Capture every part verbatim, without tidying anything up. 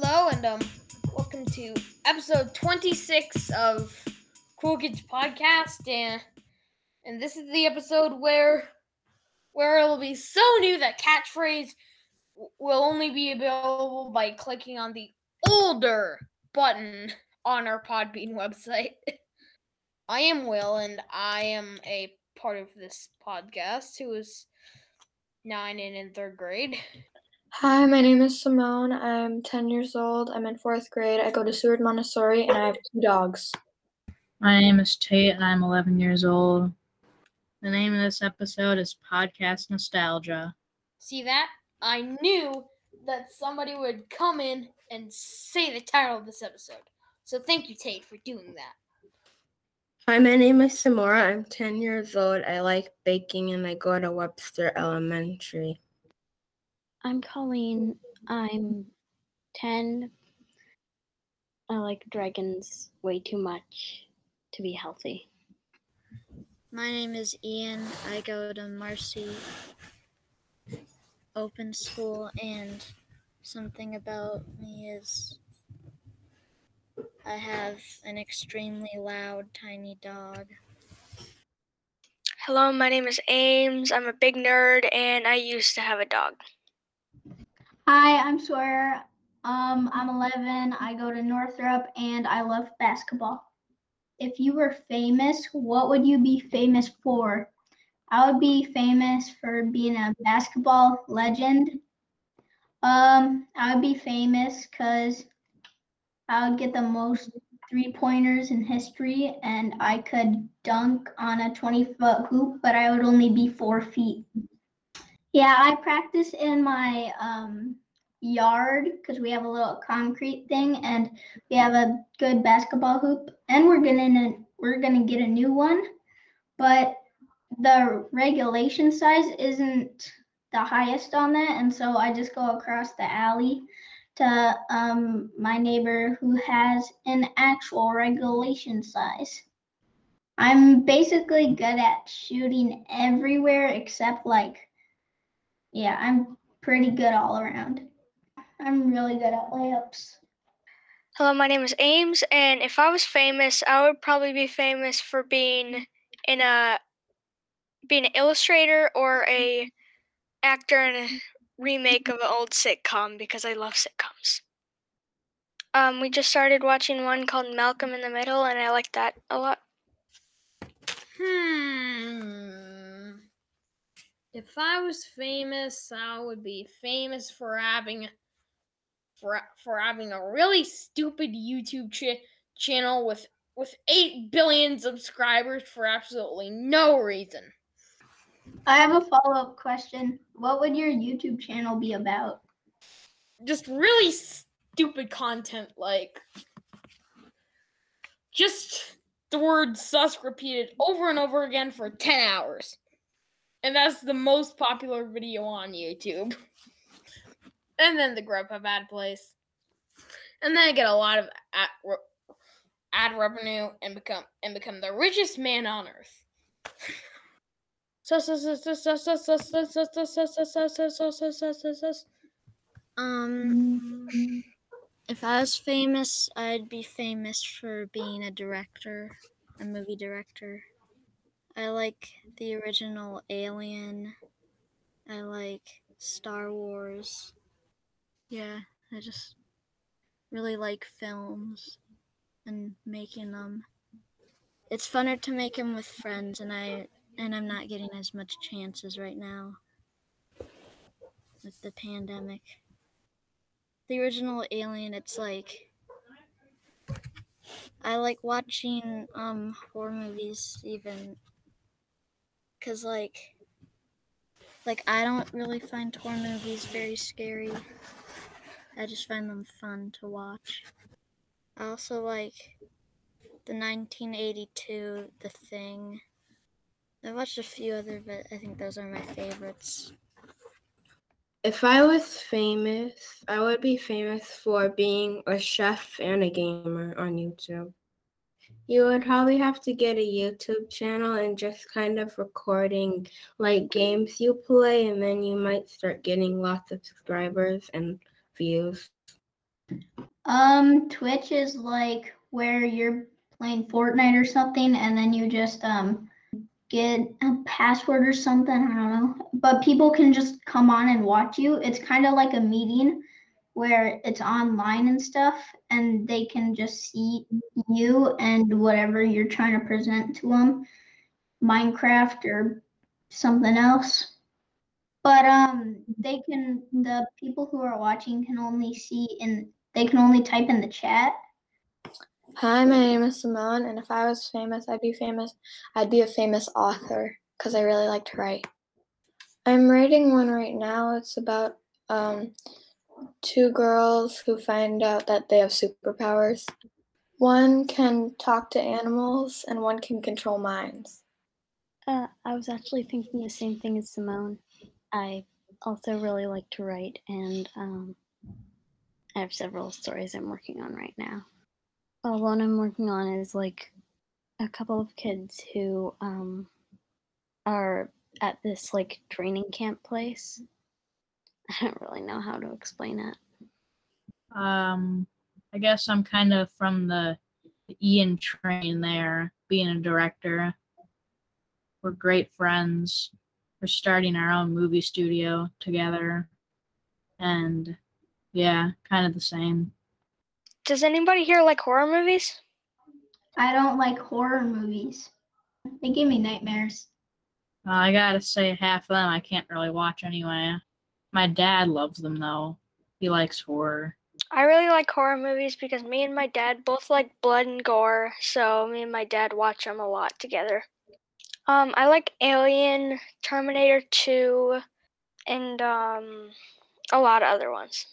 Hello, and um, welcome to episode twenty-six of Cool Kids Podcast, and and this is the episode where where it will be so new that catchphrase will only be available by clicking on the older button on our Podbean website. I am Will, and I am a part of this podcast who is nine and in third grade. Hi, my name is Simone. I'm ten years old. I'm in fourth grade. I go to Seward Montessori, and I have two dogs. My name is Tate, and I'm eleven years old. The name of this episode is Podcast Nostalgia. See that? I knew that somebody would come in and say the title of this episode. So thank you, Tate, for doing that. Hi, my name is Samora. I'm ten years old. I like baking, and I go to Webster Elementary. I'm Colleen. I'm ten. I like dragons way too much to be healthy. My name is Ian. I go to Marcy Open School, and something about me is I have an extremely loud, tiny dog. Hello, my name is Ames. I'm a big nerd, and I used to have a dog. Hi, I'm Sawyer. Um, I'm eleven. I go to Northrop, and I love basketball. If you were famous, what would you be famous for? I would be famous for being a basketball legend. Um, I would be famous because I would get the most three-pointers in history, and I could dunk on a twenty-foot hoop, but I would only be four feet. Yeah, I practice in my um, yard because we have a little concrete thing, and we have a good basketball hoop, and we're gonna we're gonna get a new one, but the regulation size isn't the highest on that, and so I just go across the alley to um, my neighbor who has an actual regulation size. I'm basically good at shooting everywhere except like. Yeah, I'm pretty good all around. I'm really good at layups. Hello, my name is Ames, and if I was famous, I would probably be famous for being in a being an illustrator or a actor in a remake of an old sitcom because I love sitcoms. Um, we just started watching one called Malcolm in the Middle, and I like that a lot. Hmm. If I was famous, I would be famous for having for, for having a really stupid YouTube ch- channel with with eight billion subscribers for absolutely no reason. I have a follow-up question. What would your YouTube channel be about? Just really stupid content, like just the word sus repeated over and over again for ten hours. And that's the most popular video on YouTube. And then the Grubhub ad plays. And then I get a lot of ad, re- ad revenue and become and become the richest man on earth. Um, if I was famous, I'd be famous for being a director, a movie director. I like the original Alien. I like Star Wars. Yeah, I just really like films and making them. It's funner to make them with friends, and I and I'm not getting as much chances right now with the pandemic. The original Alien, it's like I like watching um horror movies even. Cause like, like I don't really find horror movies very scary. I just find them fun to watch. I also like the nineteen eighty-two, The Thing. I watched a few other, but I think those are my favorites. If I was famous, I would be famous for being a chef and a gamer on YouTube. You would probably have to get a YouTube channel and just kind of recording like games you play, and then you might start getting lots of subscribers and views. Um, Twitch is like where you're playing Fortnite or something, and then you just um get a password or something. I don't know. But people can just come on and watch you. It's kind of like a meeting where it's online and stuff, and they can just see you and whatever you're trying to present to them, Minecraft or something else. But um, they can, the people who are watching can only see in, they can only type in the chat. Hi, my name is Simone, and if I was famous, I'd be famous. I'd be a famous author because I really like to write. I'm writing one right now. It's about um, two girls who find out that they have superpowers. One can talk to animals, and one can control minds. Uh, I was actually thinking the same thing as Simone. I also really like to write, and um, I have several stories I'm working on right now. Well, one I'm working on is like a couple of kids who um, are at this like training camp place. I don't really know how to explain it. Um, I guess I'm kind of from the Ian train there, being a director. We're great friends. We're starting our own movie studio together. And yeah, kind of the same. Does anybody here like horror movies? I don't like horror movies. They give me nightmares. Well, I gotta say, half of them I can't really watch anyway. My dad loves them, though. He likes horror. I really like horror movies because me and my dad both like blood and gore, so me and my dad watch them a lot together. Um, I like Alien, Terminator two, and um, a lot of other ones.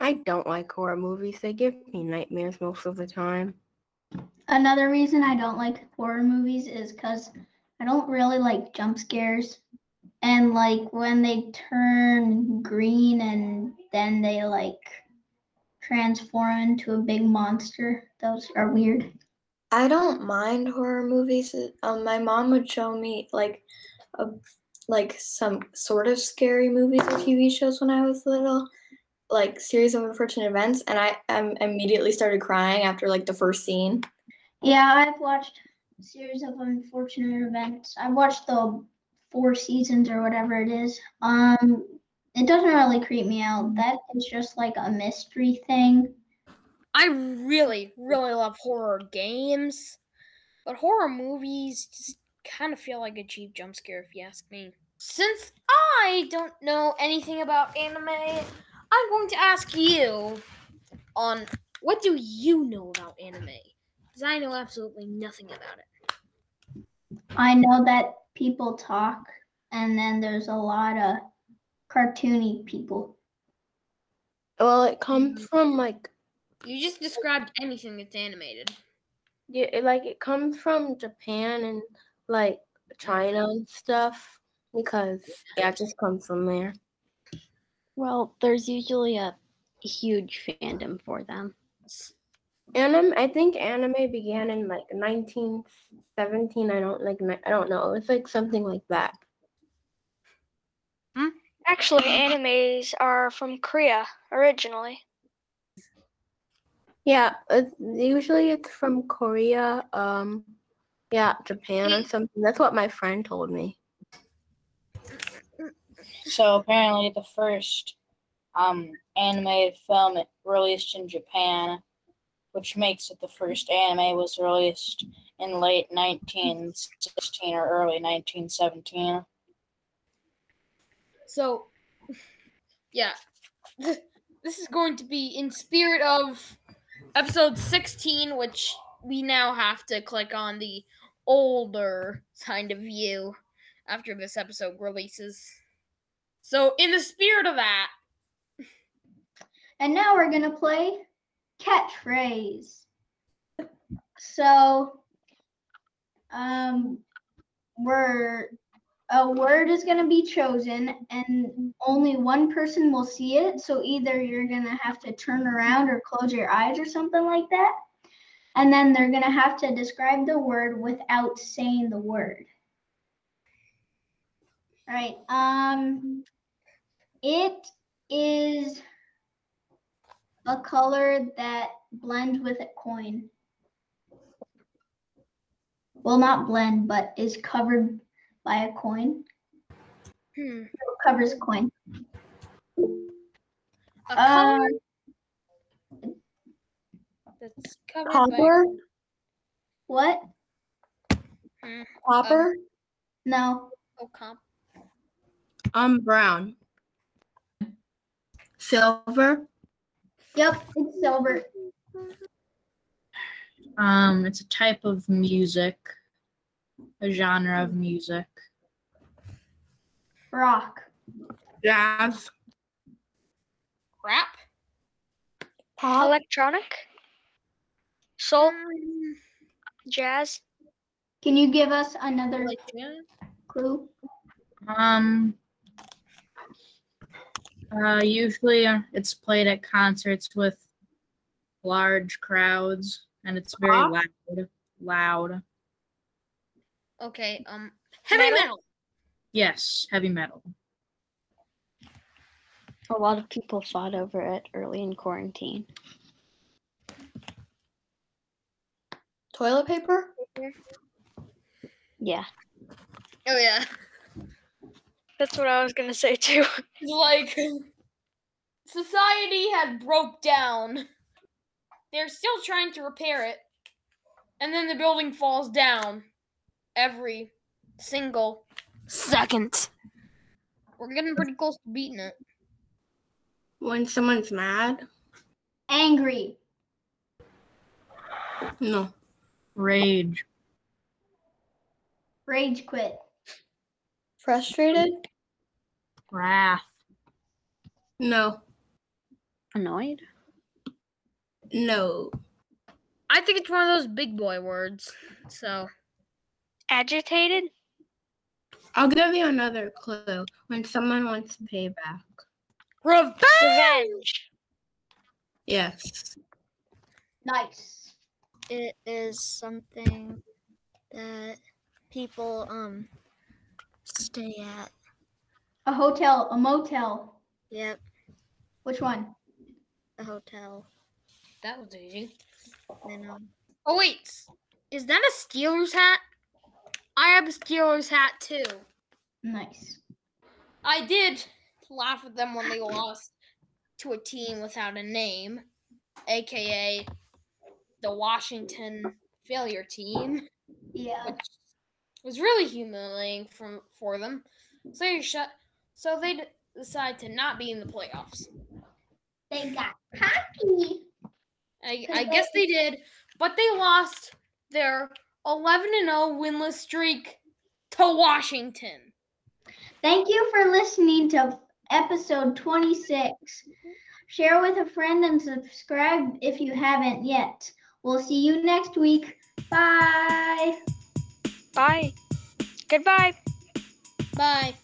I don't like horror movies. They give me nightmares most of the time. Another reason I don't like horror movies is because I don't really like jump scares. And like when they turn green and then they like transform into a big monster, those are weird. I don't mind horror movies. Um, my mom would show me like a, like some sort of scary movies or T V shows when I was little. Like Series of Unfortunate Events, and I um, immediately started crying after like the first scene. Yeah, I've watched Series of Unfortunate Events. I've watched the four seasons or whatever it is. Um, it doesn't really creep me out. That is just like a mystery thing. I really, really love horror games, but horror movies just kind of feel like a cheap jump scare if you ask me. Since I don't know anything about anime, I'm going to ask you on what do you know about anime? Because I know absolutely nothing about it. I know that people talk, and then there's a lot of cartoony people. Well, it comes from, like... You just described anything that's animated. Yeah, it, like, it comes from Japan and, like, China and stuff, because, yeah, it just comes from there. Well, there's usually a huge fandom for them. Anime, I think anime began in like nineteen seventeen. I don't like. I don't know. It's like something like that. Hmm? Actually, animes are from Korea originally. Yeah, it, usually it's from Korea. Um, yeah, Japan or something. That's what my friend told me. So apparently the first um, animated film released in Japan, which makes it the first anime, was released in late nineteen sixteen or early nineteen seventeen. So, yeah, this is going to be in spirit of episode sixteen, which we now have to click on the older kind of view after this episode releases. So, in the spirit of that. And now we're going to play Catchphrase. So, um, we're, a word is going to be chosen, and only one person will see it. So, either you're going to have to turn around or close your eyes or something like that. And then they're going to have to describe the word without saying the word. All right. Um, it is a color that blends with a coin. Well, not blend, but is covered by a coin. Hmm. It covers a coin. A color uh, that's covered copper? By... What? Hmm. Copper? Um, no. Oh, comp. Um, brown. Silver? Yep, it's silver. Um, it's a type of music, a genre of music. Rock. Jazz. Rap. Pop. Electronic. Soul. Jazz. Can you give us another clue? Um. Uh, usually it's played at concerts with large crowds, and it's very uh, loud. Loud. Okay. Um. Heavy metal. metal. Yes, heavy metal. A lot of people fought over it early in quarantine. Toilet paper? Yeah. Oh yeah. That's what I was gonna say too. Like, society had broke down. They're still trying to repair it. And then the building falls down every single second. We're getting pretty close to beating it. When someone's mad. Angry. No. Rage. Rage quit. Frustrated. Wrath. No. Annoyed. No. I think it's one of those big boy words. So. Agitated. I'll give you another clue. When someone wants to pay back. Revenge. Revenge. Yes. Nice. It is something that people um stay at. A hotel, a motel. Yep. Which one? A hotel. That was easy. And, um, oh wait, is that a Steelers hat? I have a Steelers hat too. Nice. I did laugh at them when they lost to a team without a name, aka the Washington failure team. Yeah. Which was really humiliating from for them. So you shut. So they d- decide to not be in the playoffs. They got cocky. I, I guess they did, but they lost their eleven and oh winless streak to Washington. Thank you for listening to episode twenty-six. Share with a friend and subscribe if you haven't yet. We'll see you next week. Bye. Bye. Goodbye. Bye.